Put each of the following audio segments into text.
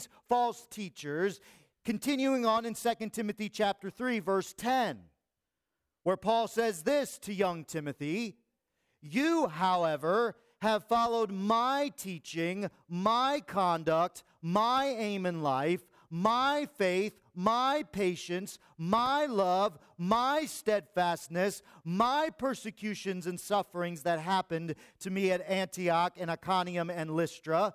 these false teachers, continuing on in 2 Timothy chapter 3, verse 10, where Paul says this to young Timothy, "You, however, have followed my teaching, my conduct, my aim in life, my faith, my patience, my love, my steadfastness, my persecutions and sufferings that happened to me at Antioch and Iconium and Lystra,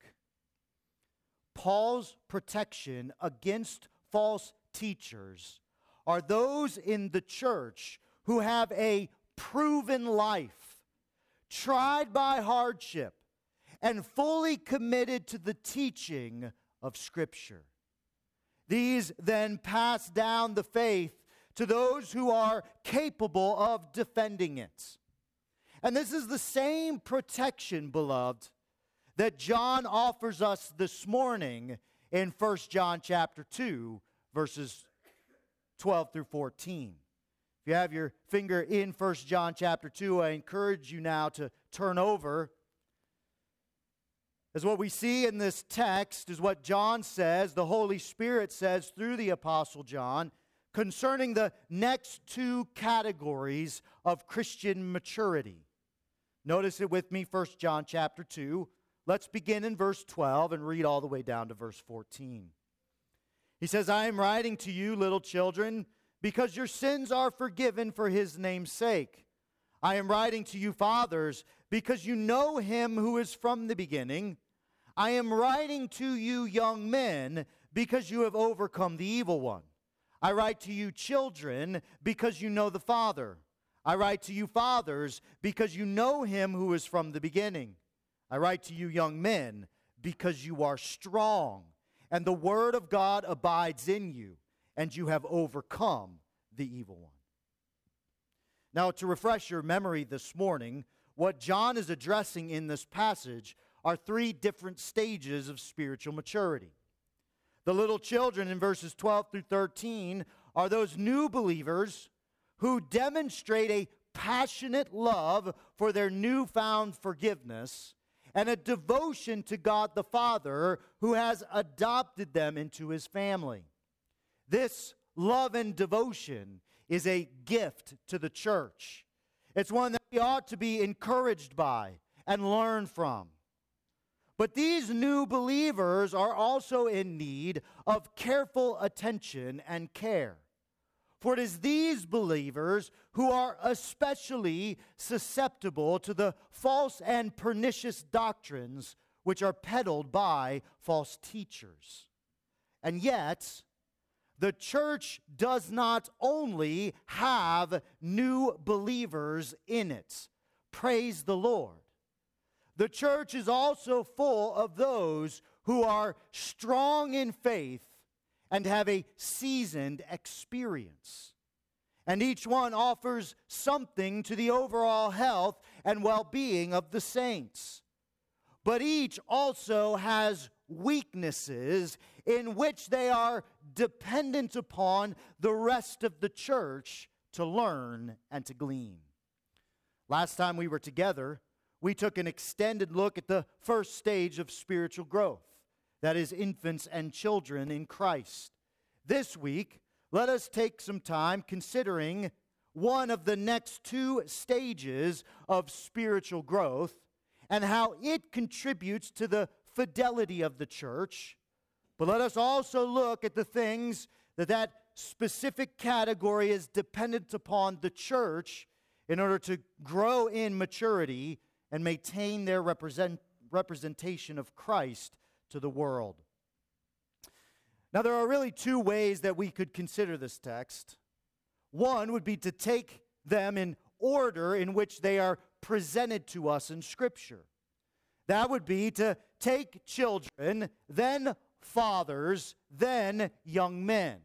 Paul's protection against false teachers are those in the church who have a proven life, tried by hardship, and fully committed to the teaching of Scripture. These then pass down the faith to those who are capable of defending it. And this is the same protection, beloved, that John offers us this morning in 1 John chapter 2, verses 12 through 14. If you have your finger in 1 John chapter 2, I encourage you now to turn over. As what we see in this text is what John says, the Holy Spirit says through the Apostle John, concerning the next two categories of Christian maturity. Notice it with me, 1 John chapter 2. Let's begin in verse 12 and read all the way down to verse 14. He says, "I am writing to you, little children, because your sins are forgiven for his name's sake. I am writing to you, fathers, because you know him who is from the beginning. I am writing to you, young men, because you have overcome the evil one. I write to you, children, because you know the Father. I write to you, fathers, because you know him who is from the beginning. I write to you, young men, because you are strong, and the word of God abides in you, and you have overcome the evil one." Now, to refresh your memory this morning, what John is addressing in this passage are three different stages of spiritual maturity. The little children in verses 12 through 13 are those new believers who demonstrate a passionate love for their newfound forgiveness and a devotion to God the Father who has adopted them into his family. This love and devotion is a gift to the church. It's one that we ought to be encouraged by and learn from. But these new believers are also in need of careful attention and care. For it is these believers who are especially susceptible to the false and pernicious doctrines which are peddled by false teachers. And yet, the church does not only have new believers in it. Praise the Lord. The church is also full of those who are strong in faith and have a seasoned experience. And each one offers something to the overall health and well-being of the saints. But each also has weaknesses in which they are dependent upon the rest of the church to learn and to glean. Last time we were together, we took an extended look at the first stage of spiritual growth, that is, infants and children in Christ. This week, let us take some time considering one of the next two stages of spiritual growth and how it contributes to the fidelity of the church, But let us also look at the things that specific category is dependent upon the church in order to grow in maturity and maintain their representation of Christ to the world. Now, there are really two ways that we could consider this text. One would be to take them in order in which they are presented to us in Scripture. That would be to take children, then fathers, then young men.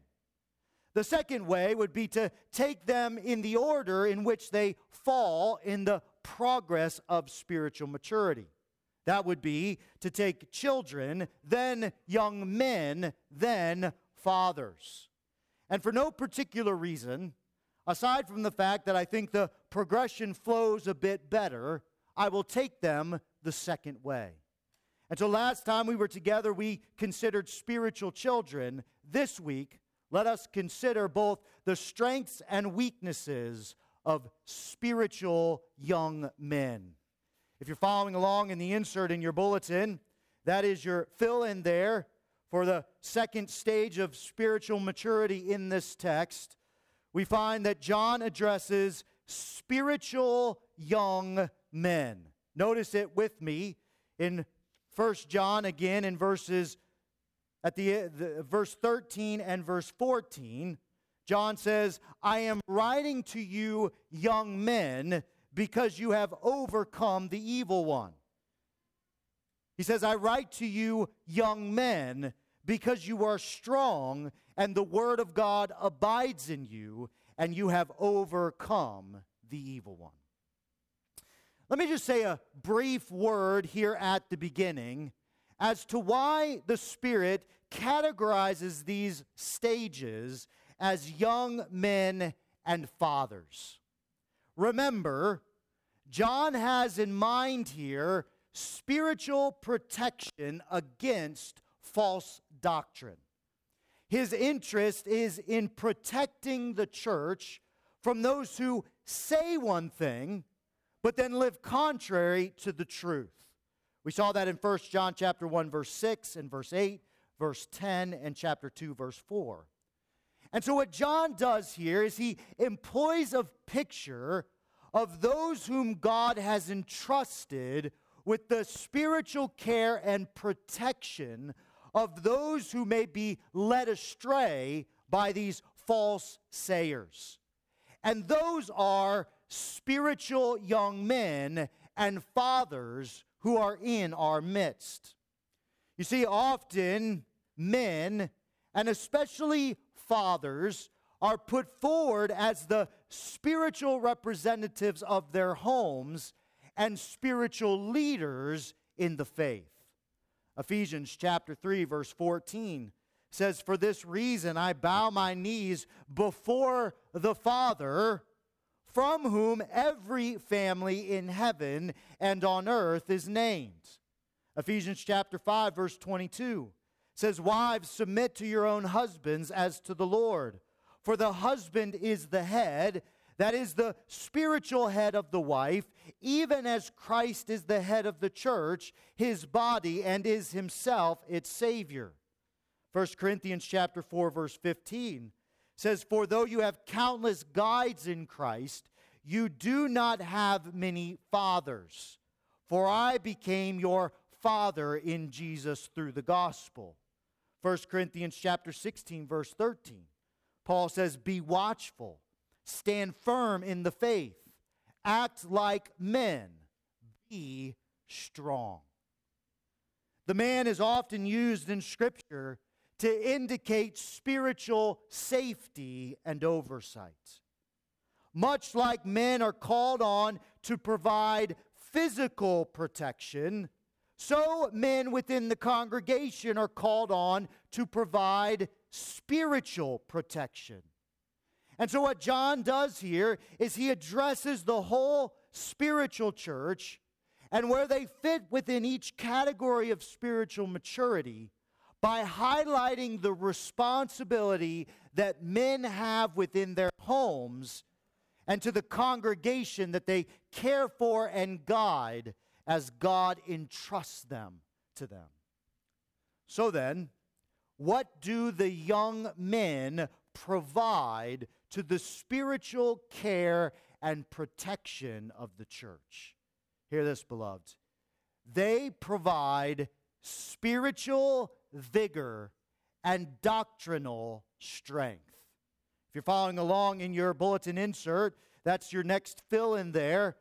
The second way would be to take them in the order in which they fall in the progress of spiritual maturity. That would be to take children, then young men, then fathers. And for no particular reason, aside from the fact that I think the progression flows a bit better, I will take them the second way. And so last time we were together, we considered spiritual children. This week, let us consider both the strengths and weaknesses of spiritual young men. If you're following along in the insert in your bulletin, that is your fill in there for the second stage of spiritual maturity in this text. We find that John addresses spiritual young men. Notice it with me in 1 John again in verses verse 13 and verse 14, John says, "I am writing to you, young men, because you have overcome the evil one." He says, "I write to you, young men, because you are strong, and the word of God abides in you, and you have overcome the evil one." Let me just say a brief word here at the beginning as to why the Spirit categorizes these stages as young men and fathers. Remember, John has in mind here spiritual protection against false doctrine. His interest is in protecting the church from those who say one thing, but then live contrary to the truth. We saw that in 1 John chapter 1, verse 6 and verse 8, verse 10, and chapter 2, verse 4. And so what John does here is he employs a picture of those whom God has entrusted with the spiritual care and protection of those who may be led astray by these false sayers. And those are spiritual young men and fathers who are in our midst. You see, often men, and especially fathers, are put forward as the spiritual representatives of their homes and spiritual leaders in the faith. Ephesians chapter 3, verse 14 says, "For this reason I bow my knees before the Father, from whom every family in heaven and on earth is named." Ephesians chapter 5, verse 22 says, "Wives, submit to your own husbands as to the Lord. For the husband is the head," that is the spiritual head of the wife, "even as Christ is the head of the church, his body, and is himself its Savior." 1 Corinthians chapter 4, verse 15 says, "For though you have countless guides in Christ, you do not have many fathers. For I became your father in Jesus through the gospel." 1 Corinthians chapter 16, verse 13. Paul says, "Be watchful, stand firm in the faith, act like men, be strong." The man is often used in Scripture to indicate spiritual safety and oversight. Much like men are called on to provide physical protection, so men within the congregation are called on to provide spiritual protection. And so what John does here is he addresses the whole spiritual church and where they fit within each category of spiritual maturity by highlighting the responsibility that men have within their homes and to the congregation that they care for and guide as God entrusts them to them. So then, What do the young men provide to the spiritual care and protection of the church? Hear this, beloved. They provide spiritual vigor and doctrinal strength. If you're following along in your bulletin insert, that's your next fill in there.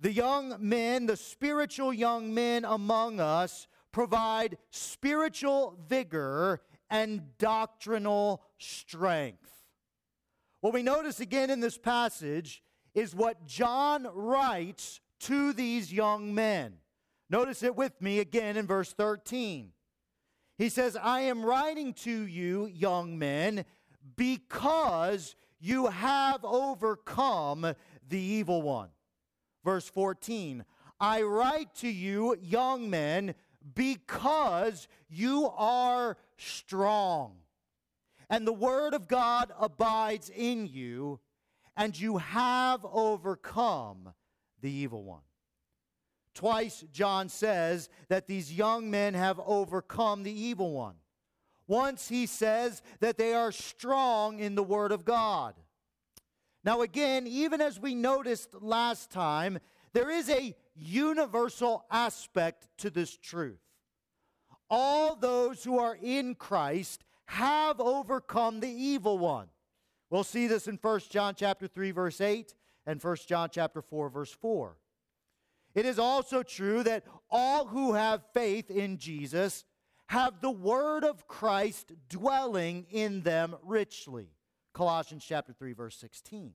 The young men, the spiritual young men among us, provide spiritual vigor and doctrinal strength. What we notice again in this passage is what John writes to these young men. Notice it with me again in verse 13. He says, I am writing to you, young men, because you have overcome the evil one. Verse 14, I write to you, young men, because you are strong, and the word of God abides in you, and you have overcome the evil one. Twice John says that these young men have overcome the evil one. Once he says that they are strong in the word of God. Now again, even as we noticed last time, there is a universal aspect to this truth. All those who are in Christ have overcome the evil one. We'll see this in 1 John chapter 3 verse 8 and 1 John chapter 4 verse 4. It is also true that all who have faith in Jesus have the word of Christ dwelling in them richly. Colossians chapter 3 verse 16.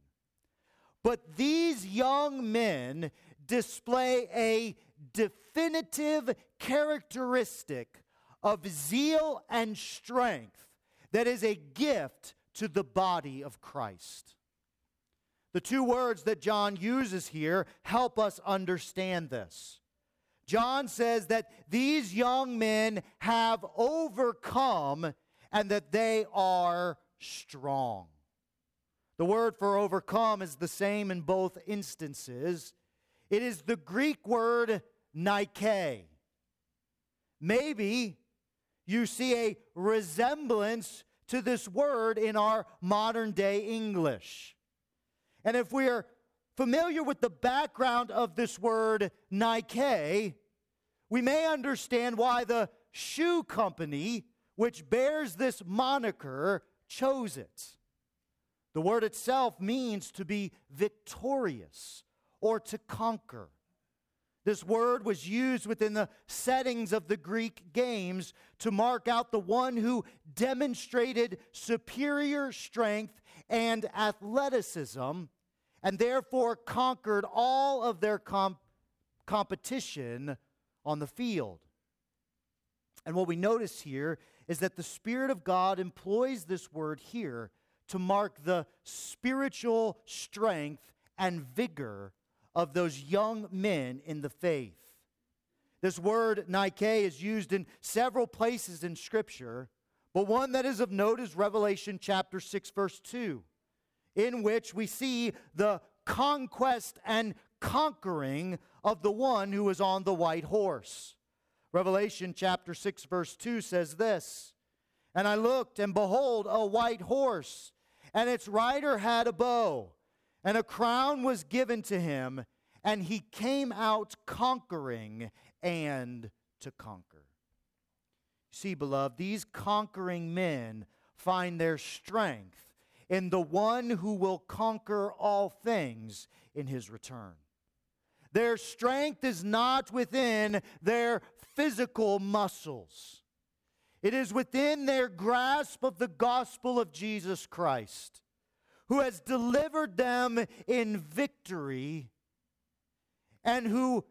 But these young men display a definitive characteristic of zeal and strength that is a gift to the body of Christ. The two words that John uses here help us understand this. John says that these young men have overcome and that they are strong. The word for overcome is the same in both instances. It is the Greek word Nike. Maybe you see a resemblance to this word in our modern day English. And if we are familiar with the background of this word Nike, we may understand why the shoe company, which bears this moniker, chose it. The word itself means to be victorious or to conquer. This word was used within the settings of the Greek games to mark out the one who demonstrated superior strength and athleticism and therefore conquered all of their competition on the field. And what we notice here is that the Spirit of God employs this word here to mark the spiritual strength and vigor of those young men in the faith. This word Nike is used in several places in Scripture, but one that is of note is Revelation chapter 6 verse 2, in which we see the conquest and conquering of the one who is on the white horse. Revelation chapter 6 verse 2 says this, And I looked, and behold, a white horse, and its rider had a bow. And a crown was given to him, and he came out conquering and to conquer. See, beloved, these conquering men find their strength in the one who will conquer all things in his return. Their strength is not within their physical muscles. It is within their grasp of the gospel of Jesus Christ, who has delivered them in victory and who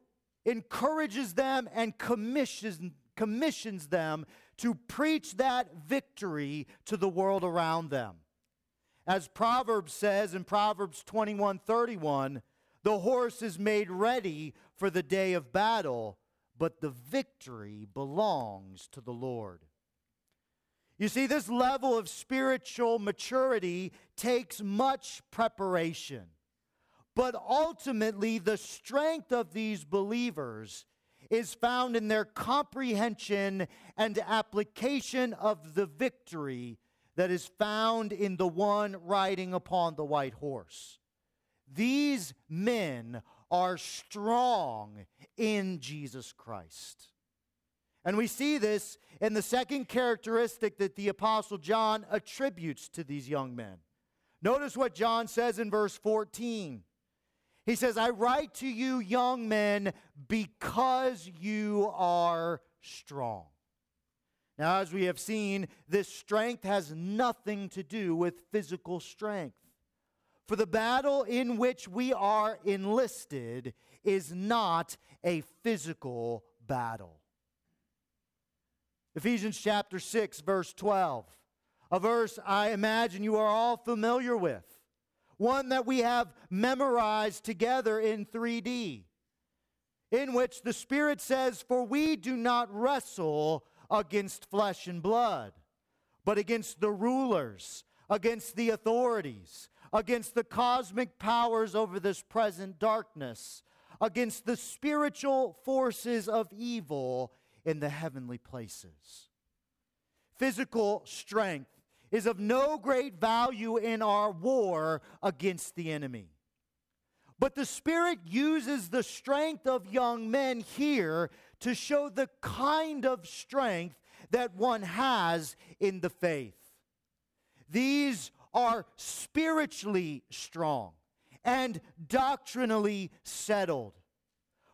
encourages them and commissions them to preach that victory to the world around them. As Proverbs says in Proverbs 21:31, the horse is made ready for the day of battle, but the victory belongs to the Lord. You see, this level of spiritual maturity takes much preparation. But ultimately, the strength of these believers is found in their comprehension and application of the victory that is found in the one riding upon the white horse. These men are strong in Jesus Christ. And we see this in the second characteristic that the Apostle John attributes to these young men. Notice what John says in verse 14. He says, I write to you, young men, because you are strong. Now, as we have seen, this strength has nothing to do with physical strength. For the battle in which we are enlisted is not a physical battle. Ephesians chapter 6, verse 12, a verse I imagine you are all familiar with, one that we have memorized together in 3D, in which the Spirit says, for we do not wrestle against flesh and blood, but against the rulers, against the authorities, against the cosmic powers over this present darkness, against the spiritual forces of evil in the heavenly places. Physical strength is of no great value in our war against the enemy. But the Spirit uses the strength of young men here to show the kind of strength that one has in the faith. These are spiritually strong and doctrinally settled.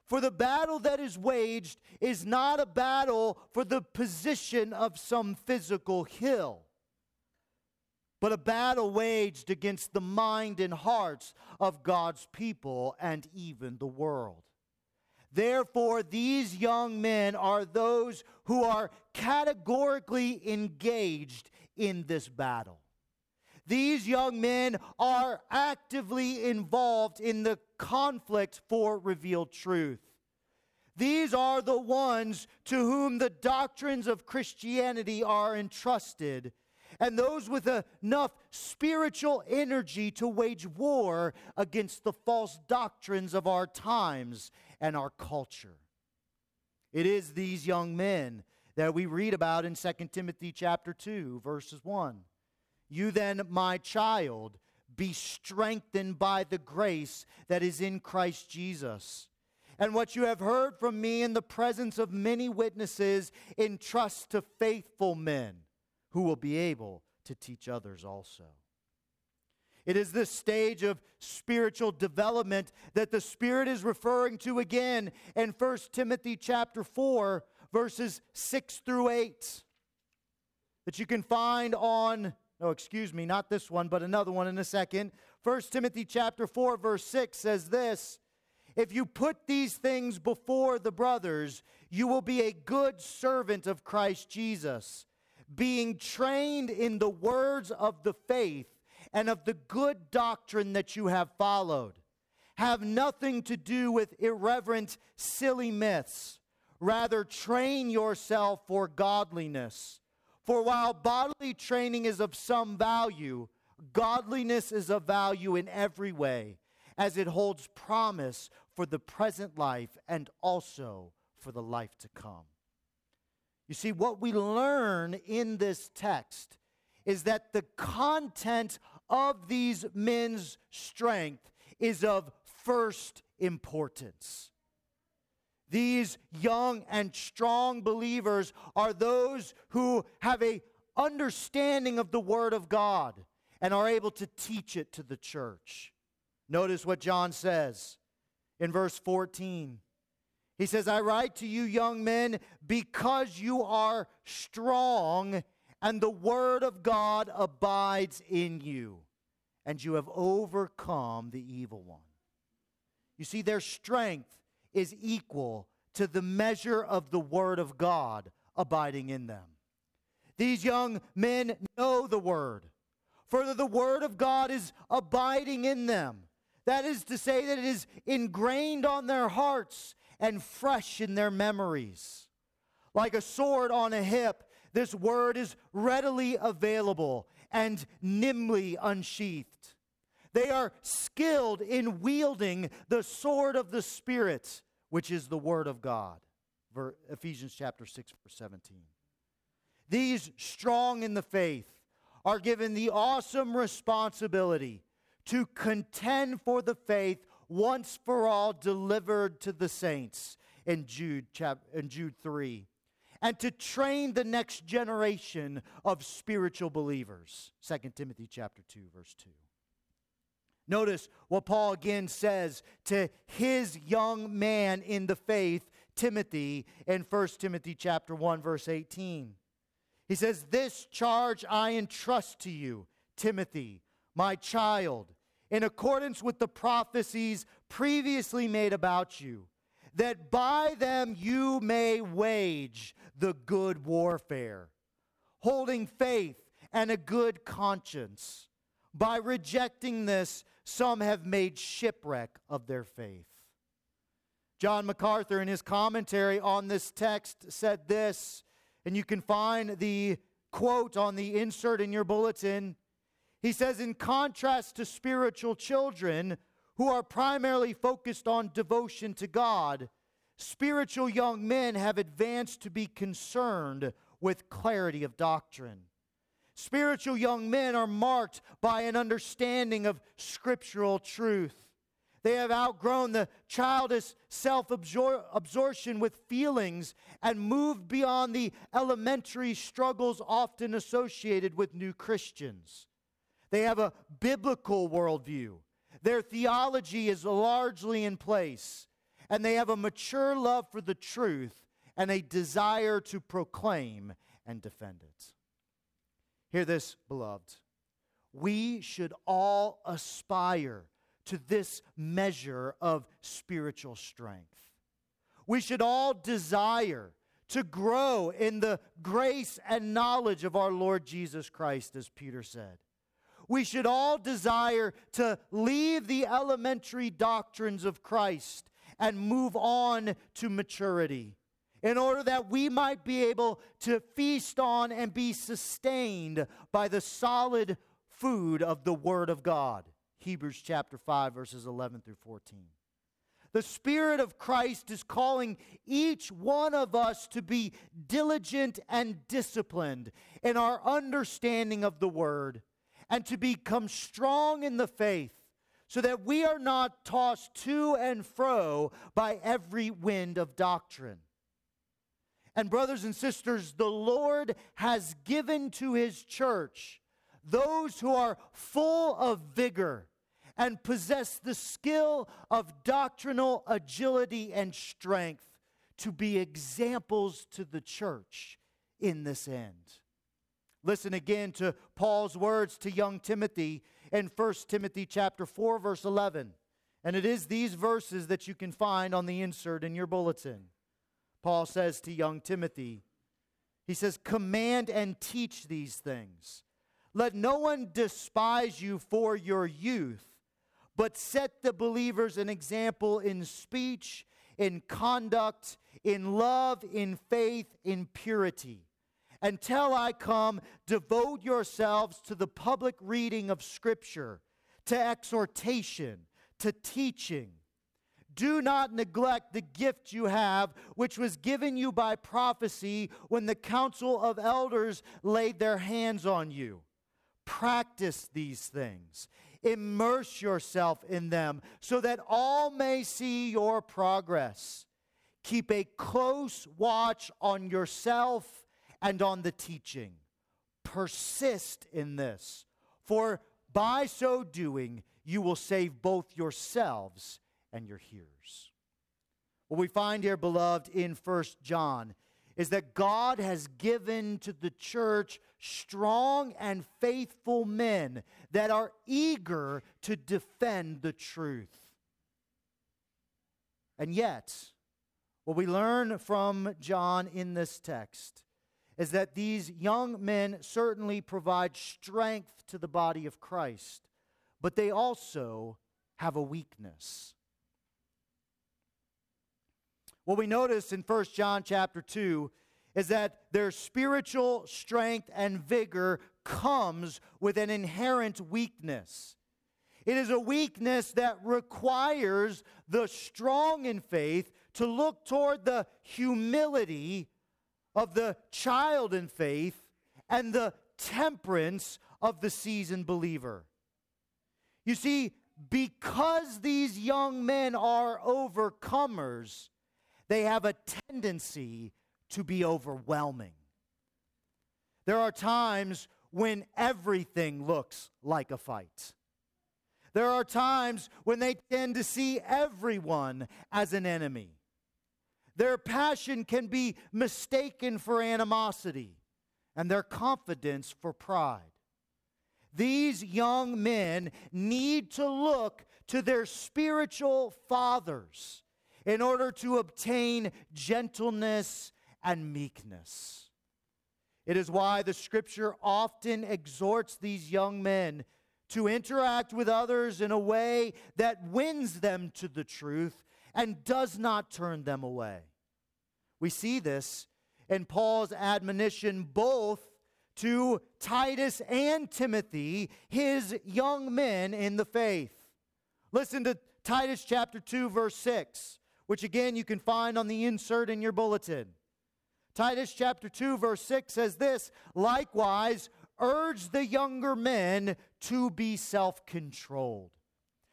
For the battle that is waged is not a battle for the position of some physical hill, but a battle waged against the mind and hearts of God's people and even the world. Therefore, these young men are those who are categorically engaged in this battle. These young men are actively involved in the conflict for revealed truth. These are the ones to whom the doctrines of Christianity are entrusted, and those with enough spiritual energy to wage war against the false doctrines of our times and our culture. It is these young men that we read about in 2 Timothy chapter 2, verses 1. You then, my child, be strengthened by the grace that is in Christ Jesus. And what you have heard from me in the presence of many witnesses, entrust to faithful men who will be able to teach others also. It is this stage of spiritual development that the Spirit is referring to again in 1 Timothy chapter 4, verses 6 through 8, that you can find on... No, excuse me, not this one, but another one in a second. 1 Timothy chapter 4, verse 6 says this, if you put these things before the brothers, you will be a good servant of Christ Jesus, being trained in the words of the faith and of the good doctrine that you have followed. Have nothing to do with irreverent, silly myths. Rather, train yourself for godliness. For while bodily training is of some value, godliness is of value in every way, as it holds promise for the present life and also for the life to come. You see, what we learn in this text is that the content of these men's strength is of first importance. These young and strong believers are those who have an understanding of the Word of God and are able to teach it to the church. Notice what John says in verse 14. He says, I write to you, young men, because you are strong and the Word of God abides in you, and you have overcome the evil one. You see, their strength is equal to the measure of the Word of God abiding in them. These young men know the Word. Further, the Word of God is abiding in them. That is to say that it is ingrained on their hearts and fresh in their memories. Like a sword on a hip, this Word is readily available and nimbly unsheathed. They are skilled in wielding the sword of the Spirit, which is the Word of God. Ephesians chapter 6, verse 17. These strong in the faith are given the awesome responsibility to contend for the faith once for all delivered to the saints in Jude 3, and to train the next generation of spiritual believers, 2 Timothy chapter 2, verse 2. Notice what Paul again says to his young man in the faith, Timothy, in 1 Timothy chapter 1, verse 18. He says, "This charge I entrust to you, Timothy, my child, in accordance with the prophecies previously made about you, that by them you may wage the good warfare, holding faith and a good conscience. By rejecting this, some have made shipwreck of their faith." John MacArthur, in his commentary on this text, said this, and you can find the quote on the insert in your bulletin. He says, "In contrast to spiritual children who are primarily focused on devotion to God, spiritual young men have advanced to be concerned with clarity of doctrine. Spiritual young men are marked by an understanding of scriptural truth. They have outgrown the childish self-absorption with feelings and moved beyond the elementary struggles often associated with new Christians. They have a biblical worldview. Their theology is largely in place, and they have a mature love for the truth and a desire to proclaim and defend it." Hear this, beloved. We should all aspire to this measure of spiritual strength. We should all desire to grow in the grace and knowledge of our Lord Jesus Christ, as Peter said. We should all desire to leave the elementary doctrines of Christ and move on to maturity, in order that we might be able to feast on and be sustained by the solid food of the Word of God. Hebrews chapter 5, verses 11 through 14. The Spirit of Christ is calling each one of us to be diligent and disciplined in our understanding of the Word, and to become strong in the faith, so that we are not tossed to and fro by every wind of doctrine. And brothers and sisters, the Lord has given to His church those who are full of vigor and possess the skill of doctrinal agility and strength to be examples to the church in this end. Listen again to Paul's words to young Timothy in 1 Timothy chapter 4, verse 11. And it is these verses that you can find on the insert in your bulletin. Paul says to young Timothy, he says, "Command and teach these things. Let no one despise you for your youth, but set the believers an example in speech, in conduct, in love, in faith, in purity. Until I come, devote yourselves to the public reading of Scripture, to exhortation, to teaching. Do not neglect the gift you have, which was given you by prophecy when the council of elders laid their hands on you. Practice these things. Immerse yourself in them, so that all may see your progress. Keep a close watch on yourself and on the teaching. Persist in this, for by so doing you will save both yourselves and your hearers." What we find here, beloved, in 1 John is that God has given to the church strong and faithful men that are eager to defend the truth. And yet, what we learn from John in this text is that these young men certainly provide strength to the body of Christ, but they also have a weakness. What we notice in 1 John chapter 2 is that their spiritual strength and vigor comes with an inherent weakness. It is a weakness that requires the strong in faith to look toward the humility of the child in faith and the temperance of the seasoned believer. You see, because these young men are overcomers, they have a tendency to be overwhelming. There are times when everything looks like a fight. There are times when they tend to see everyone as an enemy. Their passion can be mistaken for animosity and their confidence for pride. These young men need to look to their spiritual fathers in order to obtain gentleness and meekness. It is why the Scripture often exhorts these young men to interact with others in a way that wins them to the truth and does not turn them away. We see this in Paul's admonition both to Titus and Timothy, his young men in the faith. Listen to Titus chapter 2, verse 6, which again you can find on the insert in your bulletin. Titus chapter 2, verse 6 says this, "Likewise, urge the younger men to be self-controlled.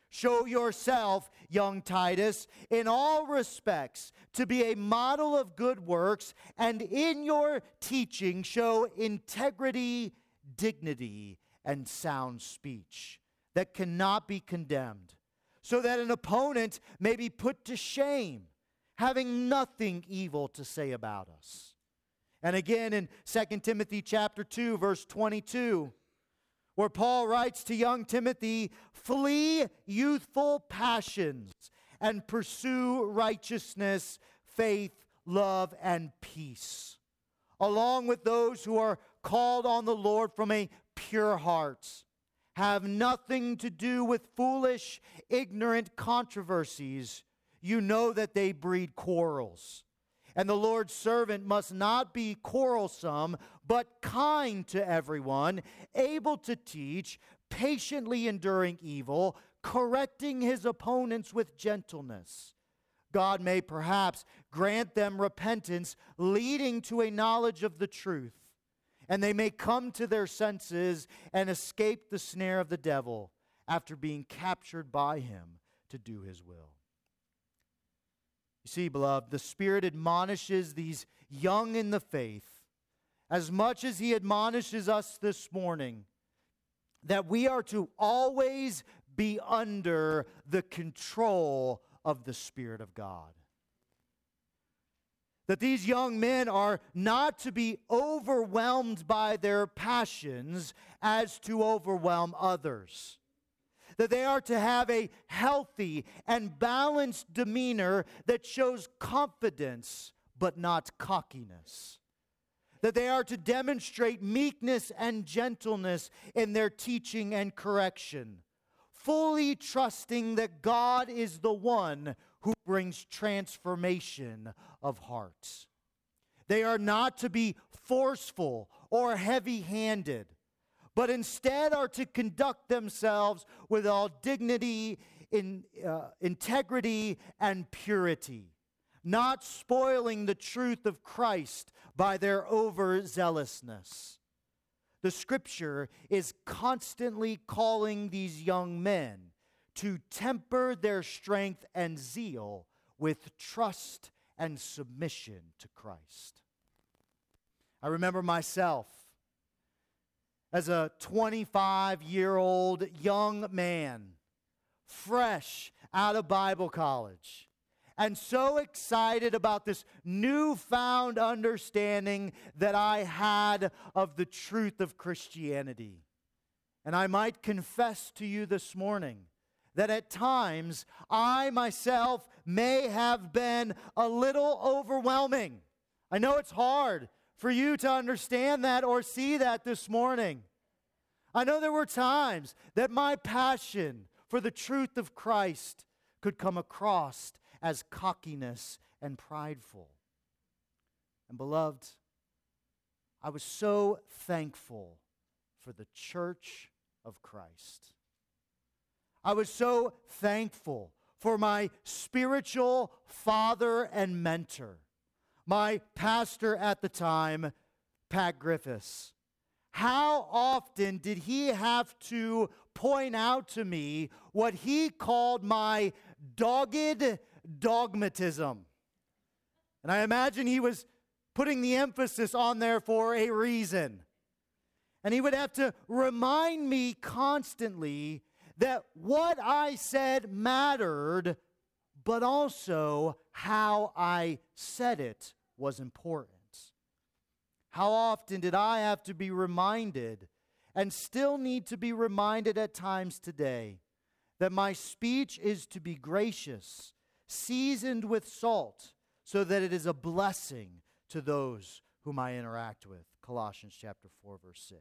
Show yourself, young Titus, in all respects to be a model of good works, and in your teaching show integrity, dignity, and sound speech that cannot be condemned, so that an opponent may be put to shame, having nothing evil to say about us." And again in 2 Timothy chapter 2, verse 22, where Paul writes to young Timothy, "Flee youthful passions and pursue righteousness, faith, love, and peace, along with those who are called on the Lord from a pure heart. Have nothing to do with foolish, ignorant controversies. You know that they breed quarrels. And the Lord's servant must not be quarrelsome, but kind to everyone, able to teach, patiently enduring evil, correcting his opponents with gentleness. God may perhaps grant them repentance, leading to a knowledge of the truth, and they may come to their senses and escape the snare of the devil after being captured by him to do his will." You see, beloved, the Spirit admonishes these young in the faith as much as He admonishes us this morning that we are to always be under the control of the Spirit of God. That these young men are not to be overwhelmed by their passions as to overwhelm others. That they are to have a healthy and balanced demeanor that shows confidence but not cockiness. That they are to demonstrate meekness and gentleness in their teaching and correction, fully trusting that God is the one who brings transformation of hearts. They are not to be forceful or heavy-handed, but instead are to conduct themselves with all dignity, integrity, and purity, not spoiling the truth of Christ by their overzealousness. The Scripture is constantly calling these young men to temper their strength and zeal with trust and submission to Christ. I remember myself as a 25-year-old young man, fresh out of Bible college, and so excited about this newfound understanding that I had of the truth of Christianity. And I might confess to you this morning that at times I myself may have been a little overwhelming. I know it's hard for you to understand that or see that this morning. I know there were times that my passion for the truth of Christ could come across as cockiness and prideful. And beloved, I was so thankful for the Church of Christ. I was so thankful for my spiritual father and mentor, my pastor at the time, Pat Griffiths. How often did he have to point out to me what he called my dogged dogmatism? And I imagine he was putting the emphasis on there for a reason. And he would have to remind me constantly that what I said mattered, but also how I said it was important. How often did I have to be reminded, and still need to be reminded at times today, that my speech is to be gracious, seasoned with salt, so that it is a blessing to those whom I interact with. Colossians chapter 4, verse 6.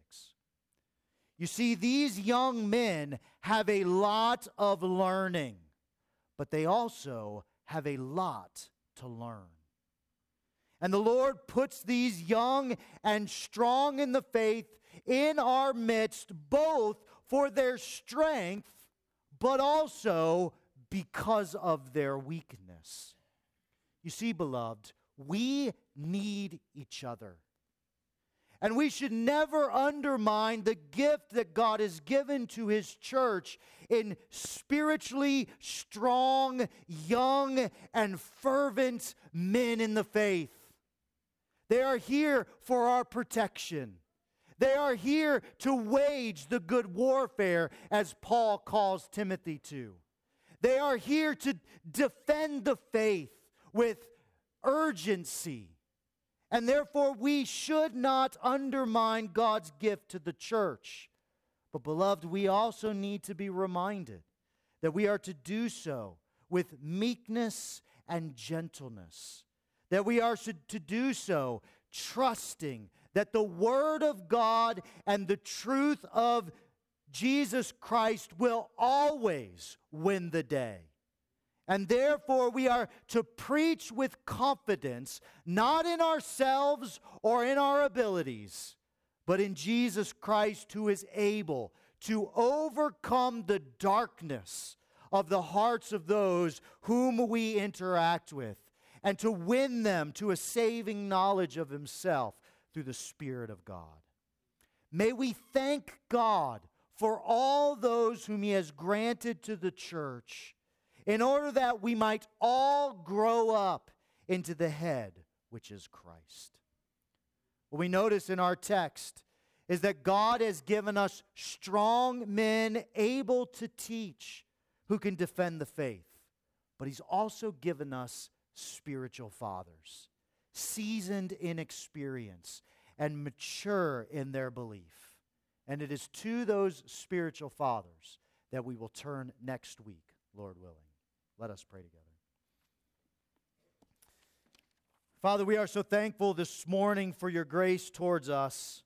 You see, these young men have a lot of learning, but they also have a lot to learn. And the Lord puts these young and strong in the faith in our midst, both for their strength, but also because of their weakness. You see, beloved, we need each other. And we should never undermine the gift that God has given to His church in spiritually strong, young, and fervent men in the faith. They are here for our protection. They are here to wage the good warfare, as Paul calls Timothy to. They are here to defend the faith with urgency. And therefore, we should not undermine God's gift to the church. But beloved, we also need to be reminded that we are to do so with meekness and gentleness. That we are to do so trusting that the Word of God and the truth of Jesus Christ will always win the day. And therefore, we are to preach with confidence, not in ourselves or in our abilities, but in Jesus Christ, who is able to overcome the darkness of the hearts of those whom we interact with, and to win them to a saving knowledge of Himself through the Spirit of God. May we thank God for all those whom He has granted to the church, in order that we might all grow up into the head, which is Christ. What we notice in our text is that God has given us strong men able to teach, who can defend the faith. But He's also given us spiritual fathers, seasoned in experience and mature in their belief. And it is to those spiritual fathers that we will turn next week, Lord willing. Let us pray together. Father, we are so thankful this morning for your grace towards us.